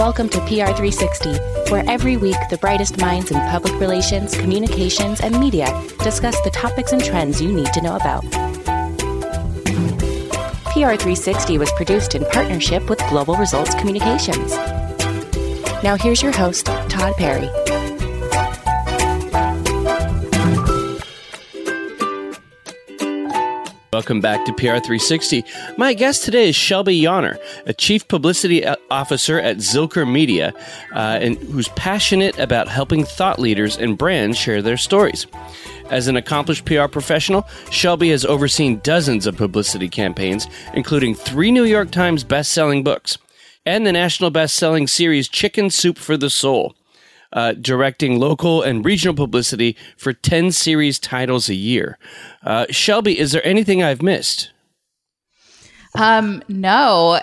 Welcome to PR360, where every week the brightest minds in public relations, communications, and media discuss the topics and trends you need to know about. PR360 was produced in partnership with Global Results Communications. Now here's your host, Todd Perry. Welcome back to PR360. My guest today is Shelby Janner, a chief publicity officer at Zilker Media, and who's passionate about helping thought leaders and brands share their stories. As an accomplished PR professional, Shelby has overseen dozens of publicity campaigns, including 3 New York Times best-selling books and the national best-selling series Chicken Soup for the Soul, directing local and regional publicity for 10 series titles a year. Shelby, is there anything I've missed? No.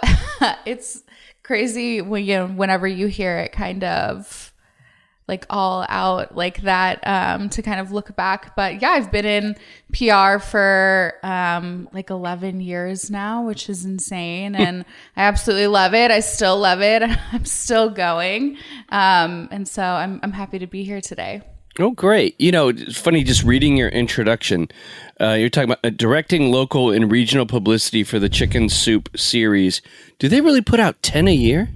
It's crazy when whenever you hear it kind of like all out like that, to kind of look back. But yeah, I've been in PR for like 11 years now, which is insane. And I absolutely love it. I still love it. I'm still going. And so I'm happy to be here today. Oh, great. You know, it's funny just reading your introduction. You're talking about directing local and regional publicity for the Chicken Soup series. Do they really put out 10 a year?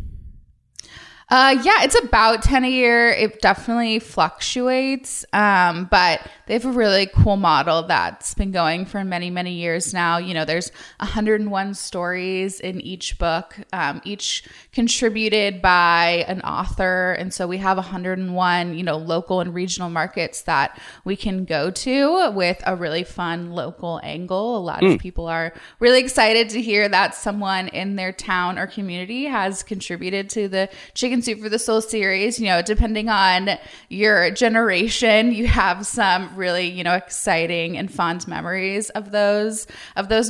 Yeah, it's about 10 a year. It definitely fluctuates, but they have a really cool model that's been going for many, many years now. You know, there's 101 stories in each book, each contributed by an author. And so we have 101, local and regional markets that we can go to with a really fun local angle. A lot of people are really excited to hear that someone in their town or community has contributed to the Chicken Soup for the Soul series. Depending on your generation, you have some really, exciting and fond memories of those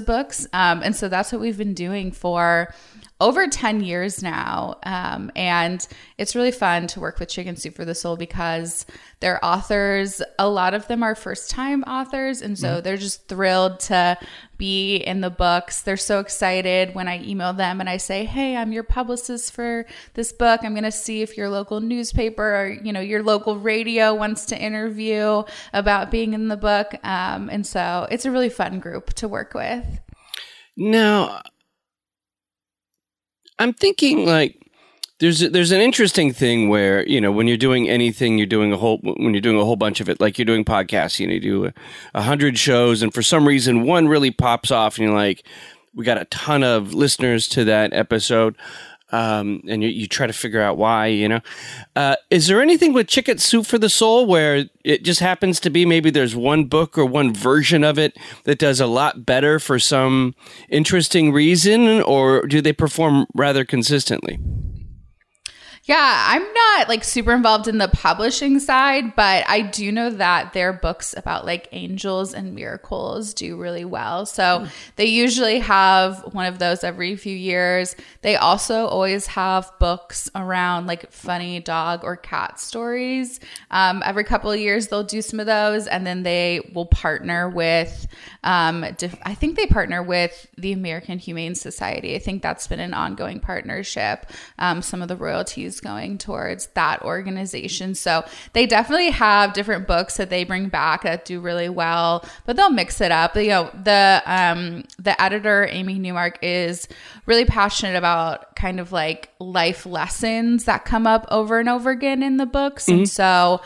books. And so that's what we've been doing for over 10 years now. And it's really fun to work with Chicken Soup for the Soul because their authors, a lot of them are first-time authors. And so they're just thrilled to be in the books. They're so excited when I email them and I say, hey, I'm your publicist for this book. I'm going to see if your local newspaper or, your local radio wants to interview about being in the book. And so it's a really fun group to work with. Now, I'm thinking like there's an interesting thing where, when you're doing anything, when you're doing a whole bunch of it, like you're doing podcasts, you do 100 shows and for some reason one really pops off and you're like, we got a ton of listeners to that episode. And you try to figure out why, is there anything with Chicken Soup for the Soul where it just happens to be maybe there's one book or one version of it that does a lot better for some interesting reason, or do they perform rather consistently? Yeah, I'm not super involved in the publishing side, but I do know that their books about angels and miracles do really well. So they usually have one of those every few years. They also always have books around funny dog or cat stories. Every couple of years, they'll do some of those, and then they will partner with, I think they partner with the American Humane Society. I think that's been an ongoing partnership. Some of the royalties going towards that organization. So they definitely have different books that they bring back that do really well, but they'll mix it up. The editor, Amy Newmark, is really passionate about kind of life lessons that come up over and over again in the books. Mm-hmm. And so,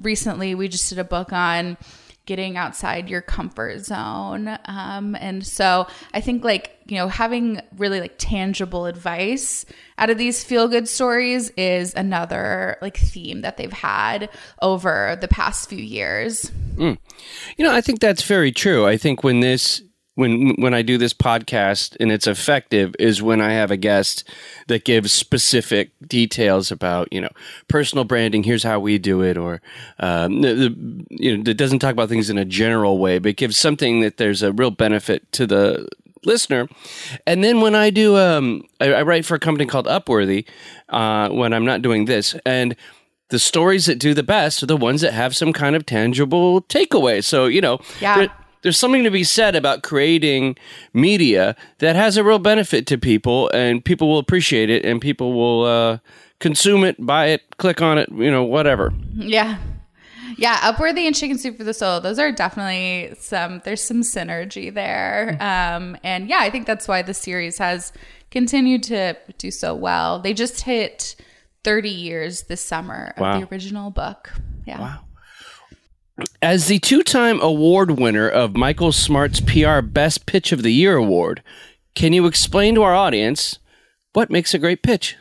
recently we just did a book on getting outside your comfort zone. And so I think having really tangible advice out of these feel good stories is another theme that they've had over the past few years. I think that's very true. I think when I do this podcast and it's effective is when I have a guest that gives specific details about, personal branding, here's how we do it, or that doesn't talk about things in a general way, but gives something that there's a real benefit to the listener. And then when I do, I write for a company called Upworthy when I'm not doing this, and the stories that do the best are the ones that have some kind of tangible takeaway. So, there's something to be said about creating media that has a real benefit to people, and people will appreciate it, and people will consume it, buy it, click on it, you know, whatever. Yeah. Yeah, Upworthy and Chicken Soup for the Soul, those are definitely there's some synergy there. And yeah, I think that's why the series has continued to do so well. They just hit 30 years this summer of the original book. Yeah. Wow. As the two-time award winner of Michael Smart's PR Best Pitch of the Year award, can you explain to our audience what makes a great pitch?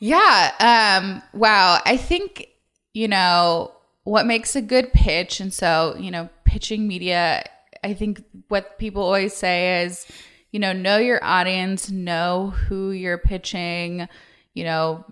Yeah. Wow. I think, you know, what makes a good pitch, and so, you know, pitching media, I think what people always say is, you know your audience, know who you're pitching, you know,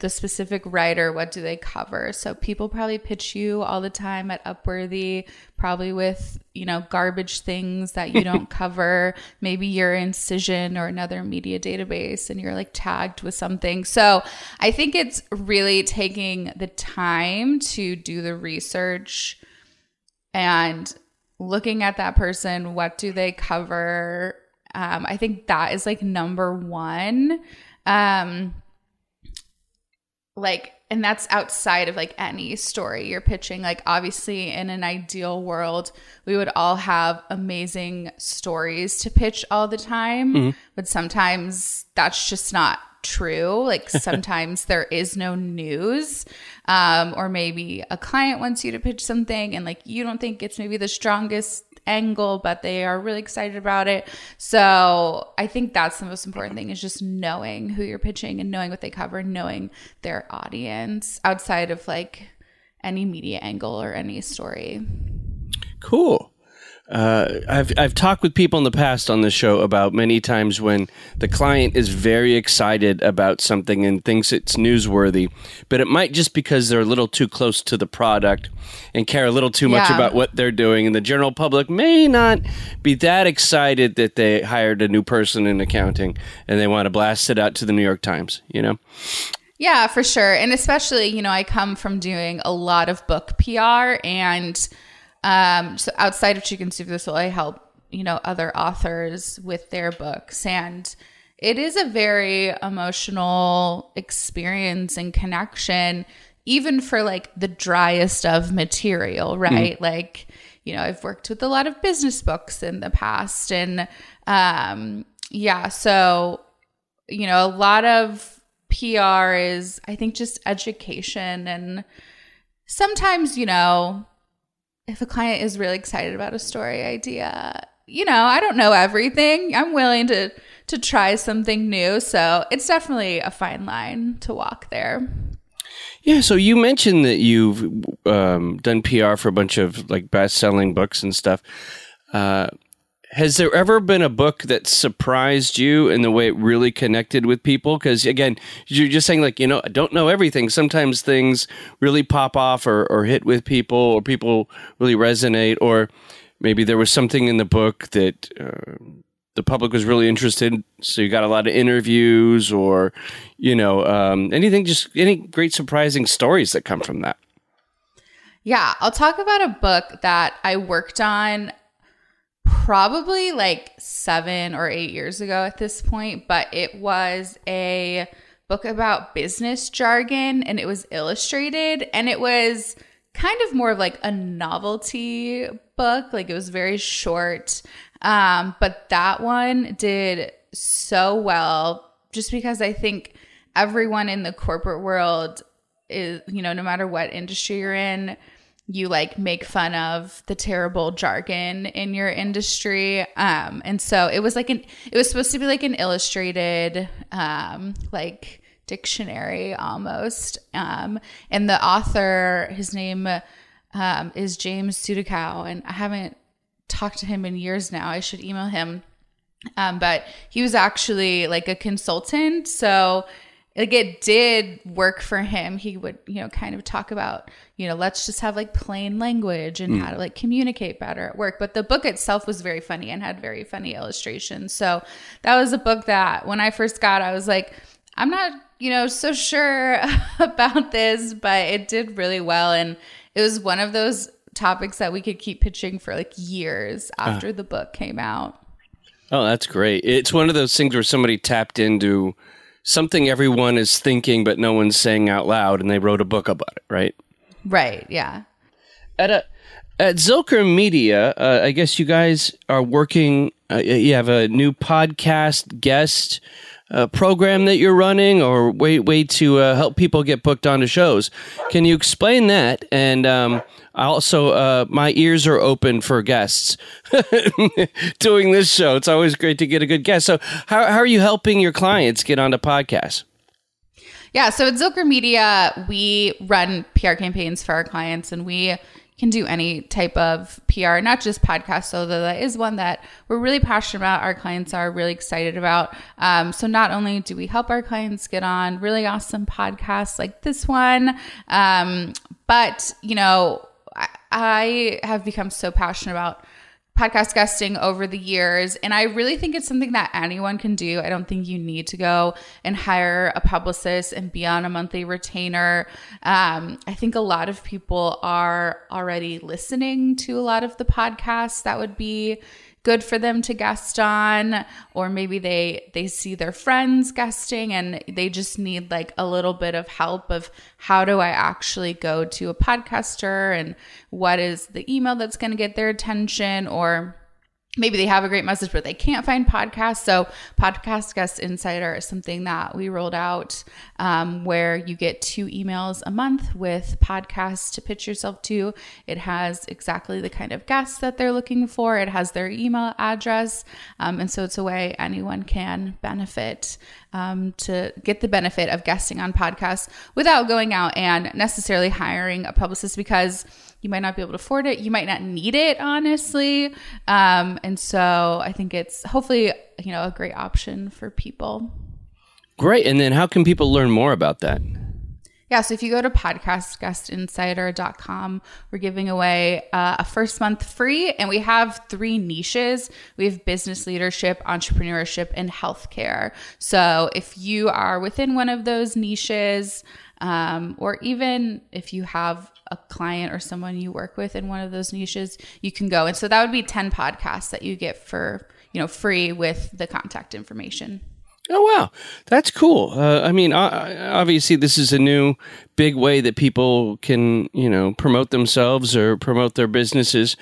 the specific writer, what do they cover? So people probably pitch you all the time at Upworthy, probably with, you know, garbage things that you don't cover. Maybe you're in Cision or another media database and you're like tagged with something. So I think it's really taking the time to do the research and looking at that person, what do they cover? I think that is like number one. And that's outside of like any story you're pitching. Like, obviously, in an ideal world, we would all have amazing stories to pitch all the time, but sometimes that's just not true. Like, sometimes there is no news, or maybe a client wants you to pitch something and like you don't think it's maybe the strongest angle, but they are really excited about it. So I think that's the most important thing, is just knowing who you're pitching and knowing what they cover, knowing their audience outside of like any media angle or any story. Cool. I've talked with people in the past on the show about many times when the client is very excited about something and thinks it's newsworthy, but it might just because they're a little too close to the product and care a little too much about what they're doing. And the general public may not be that excited that they hired a new person in accounting and they want to blast it out to the New York Times, you know? Yeah, for sure. And especially, you know, I come from doing a lot of book PR, and so outside of Chicken Soup for the Soul, I help, you know, other authors with their books, and it is a very emotional experience and connection, even for like the driest of material, right? Like, you know, I've worked with a lot of business books in the past, and so, you know, a lot of PR is, I think, just education, and sometimes, you know, if a client is really excited about a story idea, you know, I don't know everything. I'm willing to try something new. So it's definitely a fine line to walk there. Yeah. So you mentioned that you've done PR for a bunch of like best-selling books and stuff. Has there ever been a book that surprised you in the way it really connected with people? Because, again, you're just saying, like, you know, I don't know everything. Sometimes things really pop off or hit with people, or people really resonate, or maybe there was something in the book that the public was really interested. So you got a lot of interviews, or, you know, anything, just any great surprising stories that come from that. Yeah, I'll talk about a book that I worked on probably like 7 or 8 years ago at this point, but it was a book about business jargon, and it was illustrated, and it was kind of more of like a novelty book. Like, it was very short, but that one did so well just because I think everyone in the corporate world is, you know, no matter what industry you're in, you like make fun of the terrible jargon in your industry. And so it was like it was supposed to be like an illustrated, like dictionary almost. And the author, his name, is James Sudakow, and I haven't talked to him in years now. I should email him. But he was actually like a consultant. So like, it did work for him. He would, you know, kind of talk about, you know, let's just have like plain language and how to like communicate better at work. But the book itself was very funny and had very funny illustrations. So that was a book that when I first got, I was like, I'm not, you know, so sure about this, but it did really well. And it was one of those topics that we could keep pitching for like years after the book came out. Oh, that's great. It's one of those things where somebody tapped into something everyone is thinking, but no one's saying out loud, and they wrote a book about it, right? Right. Yeah. At Zilker Media, I guess you guys are working, you have a new podcast guest program that you're running, or way to help people get booked onto shows. Can you explain that? And I also, my ears are open for guests doing this show. It's always great to get a good guest. So how are you helping your clients get onto podcasts? Yeah, so at Zilker Media, we run PR campaigns for our clients, and we can do any type of PR, not just podcasts, although that is one that we're really passionate about, our clients are really excited about. So not only do we help our clients get on really awesome podcasts like this one, but, you know, I have become so passionate about podcast guesting over the years. And I really think it's something that anyone can do. I don't think you need to go and hire a publicist and be on a monthly retainer. I think a lot of people are already listening to a lot of the podcasts that would be good for them to guest on, or maybe they see their friends guesting and they just need like a little bit of help of how do I actually go to a podcaster and what is the email that's going to get their attention, or maybe they have a great message but they can't find podcasts. So Podcast Guest Insider is something that we rolled out where you get 2 emails a month with podcasts to pitch yourself to. It has exactly the kind of guests that they're looking for. It has their email address. And so it's a way anyone can benefit to get the benefit of guesting on podcasts without going out and necessarily hiring a publicist, because you might not be able to afford it. You might not need it, honestly. And so I think it's hopefully, you know, a great option for people. Great. And then how can people learn more about that? Yeah. So if you go to podcastguestinsider.com, we're giving away a first month free, and we have 3 niches. We have business leadership, entrepreneurship, and healthcare. So if you are within one of those niches, or even if you have a client or someone you work with in one of those niches, you can go. And so that would be 10 podcasts that you get for, you know, free with the contact information. Oh, wow. That's cool. I mean, obviously, this is a new big way that people can, you know, promote themselves or promote their businesses.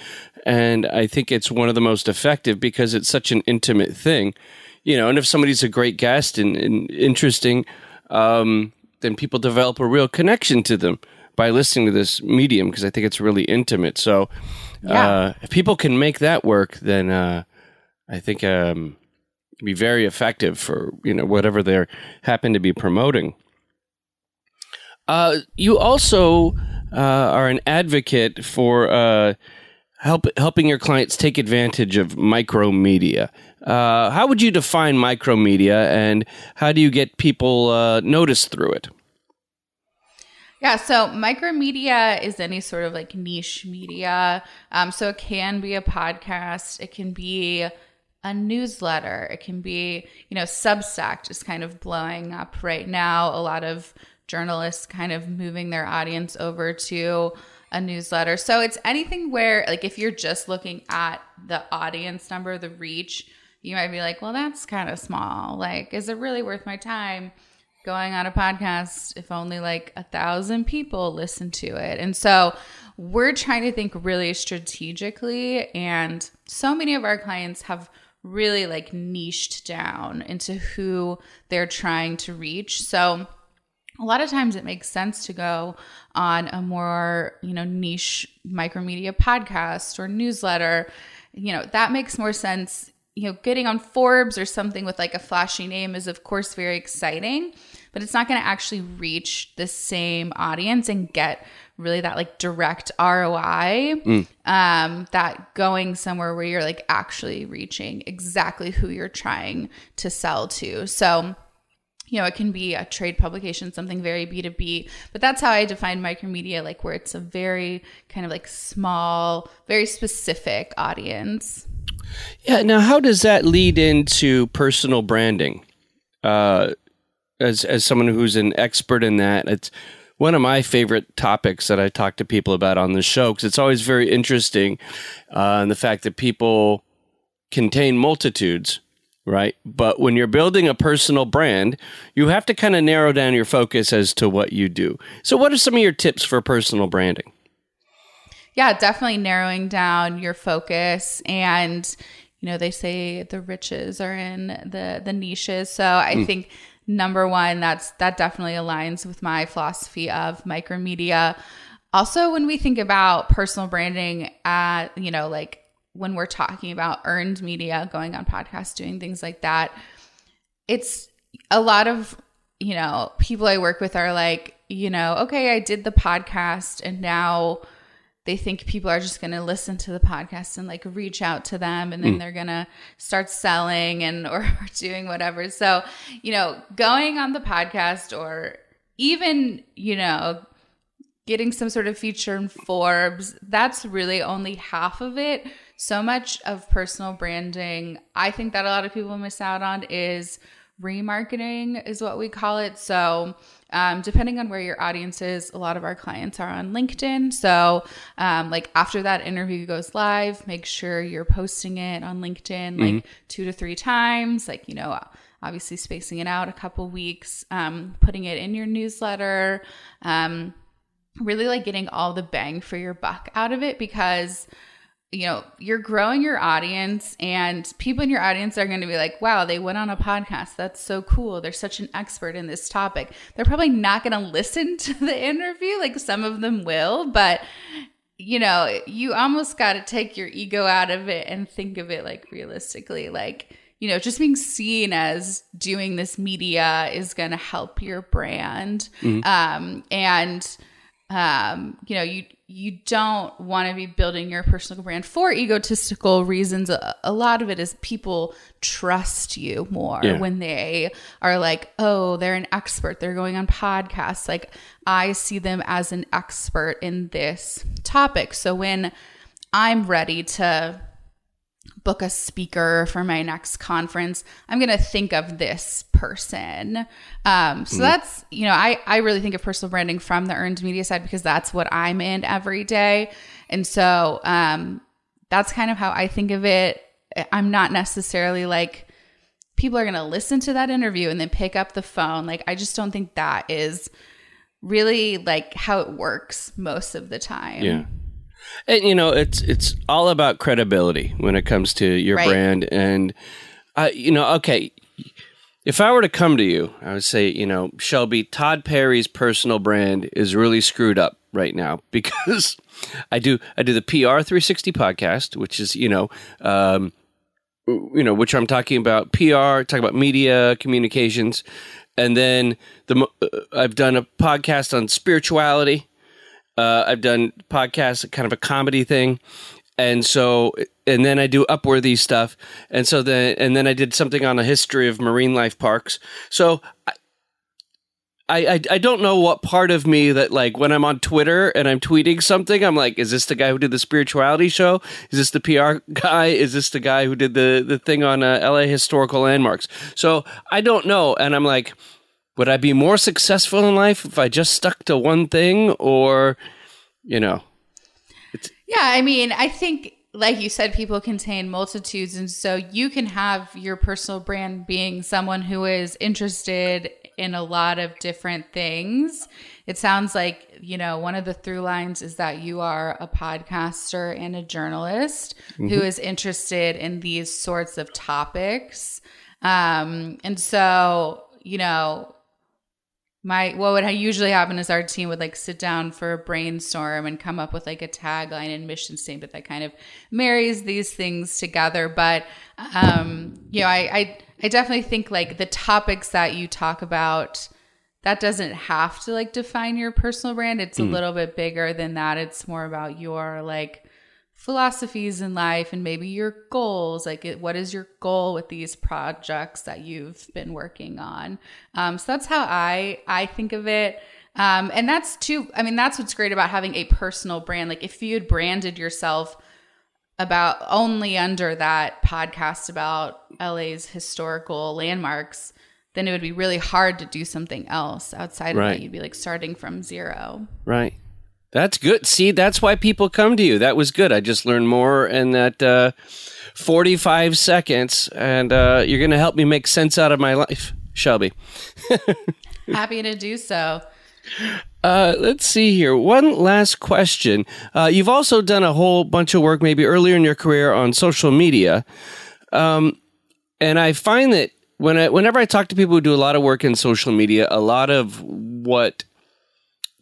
And I think it's one of the most effective because it's such an intimate thing, you know, and if somebody's a great guest and interesting, then people develop a real connection to them by listening to this medium, because I think it's really intimate. So if people can make that work, then I think it can be very effective for, you know, whatever they happen to be promoting. You also are an advocate for helping your clients take advantage of micromedia. How would you define micromedia, and how do you get people noticed through it? Yeah, so micromedia is any sort of like niche media. So it can be a podcast, it can be a newsletter, it can be, you know, Substack is kind of blowing up right now. A lot of journalists kind of moving their audience over to a newsletter. So it's anything where, like, if you're just looking at the audience number, the reach, you might be like, well, that's kind of small. Like, is it really worth my time going on a podcast if only like 1,000 people listen to it? And so we're trying to think really strategically, and so many of our clients have really like niched down into who they're trying to reach. So a lot of times it makes sense to go on a more, you know, niche micromedia podcast or newsletter. You know, that makes more sense. You know, getting on Forbes or something with like a flashy name is of course very exciting, but it's not going to actually reach the same audience and get really that like direct ROI, that going somewhere where you're like actually reaching exactly who you're trying to sell to. So, you know, it can be a trade publication, something very B2B, but that's how I define micromedia, like where it's a very kind of like small, very specific audience. Yeah. Now, how does that lead into personal branding? As someone who's an expert in that, it's one of my favorite topics that I talk to people about on the show, because it's always very interesting, and the fact that people contain multitudes, right? But when you're building a personal brand, you have to kind of narrow down your focus as to what you do. So what are some of your tips for personal branding? Yeah, definitely narrowing down your focus. And, you know, they say the riches are in the niches. So I think number one, that definitely aligns with my philosophy of micromedia. Also, when we think about personal branding, you know, like when we're talking about earned media, going on podcasts, doing things like that, it's a lot of, you know, people I work with are like, you know, okay, I did the podcast and now they think people are just going to listen to the podcast and like reach out to them, and then they're going to start selling and or doing whatever. So, you know, going on the podcast or even, you know, getting some sort of feature in Forbes, that's really only half of it. So much of personal branding, I think that a lot of people miss out on, is remarketing is what we call it. So depending on where your audience is, a lot of our clients are on LinkedIn. So like after that interview goes live, make sure you're posting it on LinkedIn like 2 to 3 times, like, you know, obviously spacing it out a couple weeks, putting it in your newsletter, really like getting all the bang for your buck out of it, because you know, you're growing your audience, and people in your audience are going to be like, wow, they went on a podcast. That's so cool. They're such an expert in this topic. They're probably not going to listen to the interview. Like some of them will, but you know, you almost got to take your ego out of it and think of it like realistically, like, you know, just being seen as doing this media is going to help your brand. You know, you don't want to be building your personal brand for egotistical reasons. A lot of it is people trust you more when they are like, oh, they're an expert. They're going on podcasts. Like I see them as an expert in this topic. So when I'm ready to book a speaker for my next conference, I'm going to think of this person. So that's, you know, I really think of personal branding from the earned media side, because that's what I'm in every day. And so that's kind of how I think of it. I'm not necessarily like people are going to listen to that interview and then pick up the phone. Like, I just don't think that is really like how it works most of the time. Yeah. And, you know, it's all about credibility when it comes to your brand. And, you know, okay, if I were to come to you, I would say, you know, Shelby, Todd Perry's personal brand is really screwed up right now, because I do the PR360 podcast, which is, you know, which I'm talking about PR, talking about media, communications. And then I've done a podcast on spirituality. I've done podcasts, kind of a comedy thing. And then I do Upworthy stuff. And then I did something on a history of marine life parks. So I don't know what part of me that, like, when I'm on Twitter and I'm tweeting something, I'm like, is this the guy who did the spirituality show? Is this the PR guy? Is this the guy who did the thing on LA historical landmarks? So I don't know. And I'm like, would I be more successful in life if I just stuck to one thing, or, you know? Yeah, I mean, I think, like you said, people contain multitudes. And so you can have your personal brand being someone who is interested in a lot of different things. It sounds like, you know, one of the through lines is that you are a podcaster and a journalist who is interested in these sorts of topics. And so, you know, what would usually happen is our team would like sit down for a brainstorm and come up with like a tagline and mission statement that kind of marries these things together. But, you know, I definitely think like the topics that you talk about, that doesn't have to like define your personal brand. It's a little bit bigger than that. It's more about your like philosophies in life and maybe your goals. Like, what is your goal with these projects that you've been working on? So that's how I think of it. And that's too, I mean, that's what's great about having a personal brand. Like if you had branded yourself about only under that podcast about LA's historical landmarks, then it would be really hard to do something else outside of that. You'd be like starting from zero. Right. That's good. See, that's why people come to you. That was good. I just learned more in that 45 seconds, and you're going to help me make sense out of my life, Shelby. Happy to do so. Let's see here. One last question. You've also done a whole bunch of work maybe earlier in your career on social media. And I find that whenever I talk to people who do a lot of work in social media, a lot of what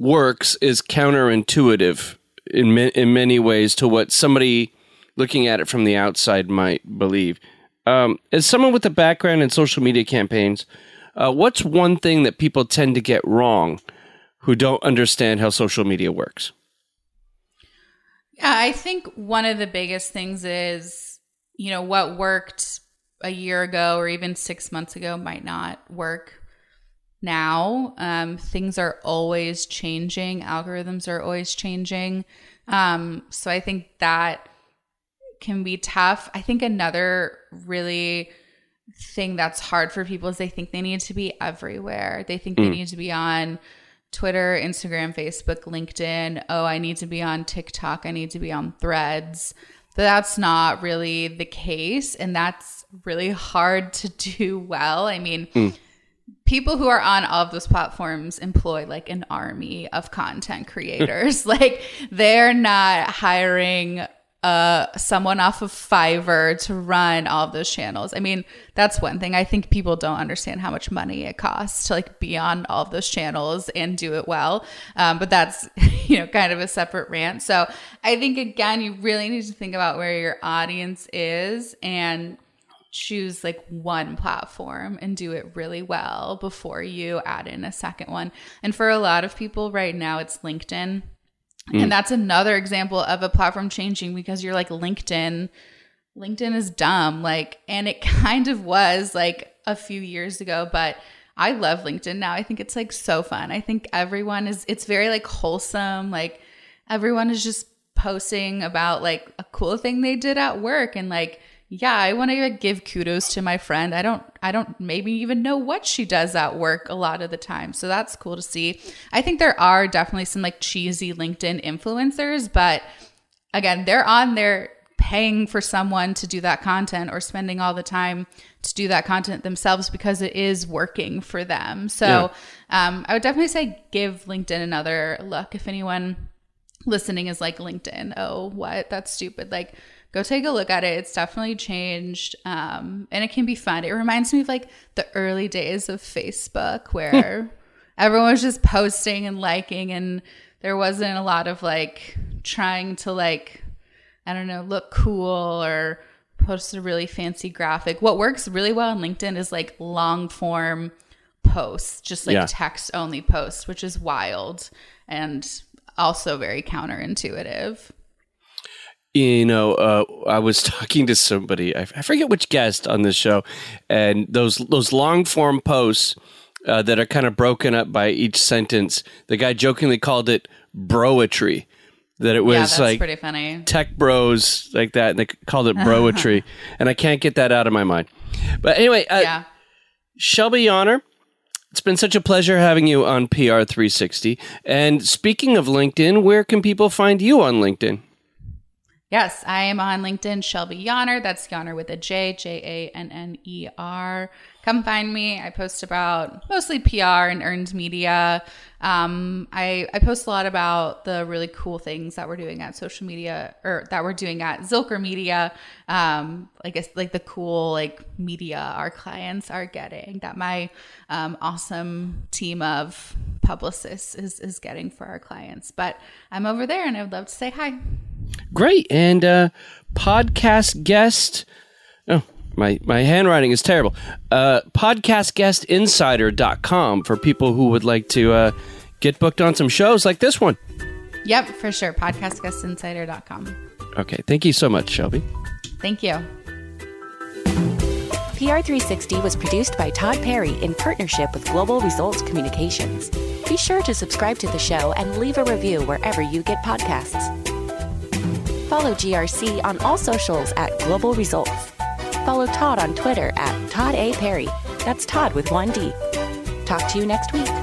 works is counterintuitive in many ways to what somebody looking at it from the outside might believe. As someone with a background in social media campaigns, what's one thing that people tend to get wrong who don't understand how social media works? Yeah, I think one of the biggest things is, you know, what worked a year ago or even 6 months ago might not work now. Things are always changing. Algorithms are always changing. So I think that can be tough. I think another really thing that's hard for people is they think they need to be everywhere. They think they need to be on Twitter, Instagram, Facebook, LinkedIn. Oh, I need to be on TikTok. I need to be on Threads. But that's not really the case. And that's really hard to do well. I mean, people who are on all of those platforms employ like an army of content creators. Like they're not hiring someone off of Fiverr to run all of those channels. I mean, that's one thing. I think people don't understand how much money it costs to like be on all of those channels and do it well. But that's, you know, kind of a separate rant. So I think, again, you really need to think about where your audience is and choose like one platform and do it really well before you add in a second one. And for a lot of people right now, it's LinkedIn. And that's another example of a platform changing because you're like, LinkedIn is dumb. Like, and it kind of was like a few years ago, but I love LinkedIn now. I think it's like so fun. I think everyone is, it's very like wholesome. Like everyone is just posting about like a cool thing they did at work. And like, yeah, I want to give kudos to my friend. I don't maybe even know what she does at work a lot of the time. So that's cool to see. I think there are definitely some like cheesy LinkedIn influencers, but again, they're on there paying for someone to do that content or spending all the time to do that content themselves because it is working for them. So yeah. I would definitely say give LinkedIn another look. If anyone listening is like, LinkedIn, oh, what? That's stupid. Like, go take a look at it. It's definitely changed. And it can be fun. It reminds me of like the early days of Facebook where everyone was just posting and liking, and there wasn't a lot of like trying to like, I don't know, look cool or post a really fancy graphic. What works really well on LinkedIn is like long form posts, just like text only posts, which is wild and also very counterintuitive. You know, I was talking to somebody, I forget which guest on this show, and those long form posts that are kind of broken up by each sentence, the guy jokingly called it broetry, that it was that's like pretty funny. Tech bros like that, and they called it broetry, and I can't get that out of my mind. But anyway, Shelby Janner, it's been such a pleasure having you on PR360. And speaking of LinkedIn, where can people find you on LinkedIn? Yes, I am on LinkedIn, Shelby Janner. That's Janner with a J, Janner. Come find me. I post about mostly PR and earned media. I post a lot about the really cool things that we're doing at social media, or that we're doing at Zilker Media. I guess like the cool like media our clients are getting, that my awesome team of publicists is getting for our clients. But I'm over there, and I would love to say hi. Great. And podcast guest. Oh, my handwriting is terrible. Podcastguestinsider.com for people who would like to get booked on some shows like this one. Yep, for sure. Podcastguestinsider.com. Okay. Thank you so much, Shelby. Thank you. PR360 was produced by Todd Perry in partnership with Global Results Communications. Be sure to subscribe to the show and leave a review wherever you get podcasts. Follow GRC on all socials at Global Results. Follow Todd on Twitter at Todd A. Perry. That's Todd with 1D. Talk to you next week.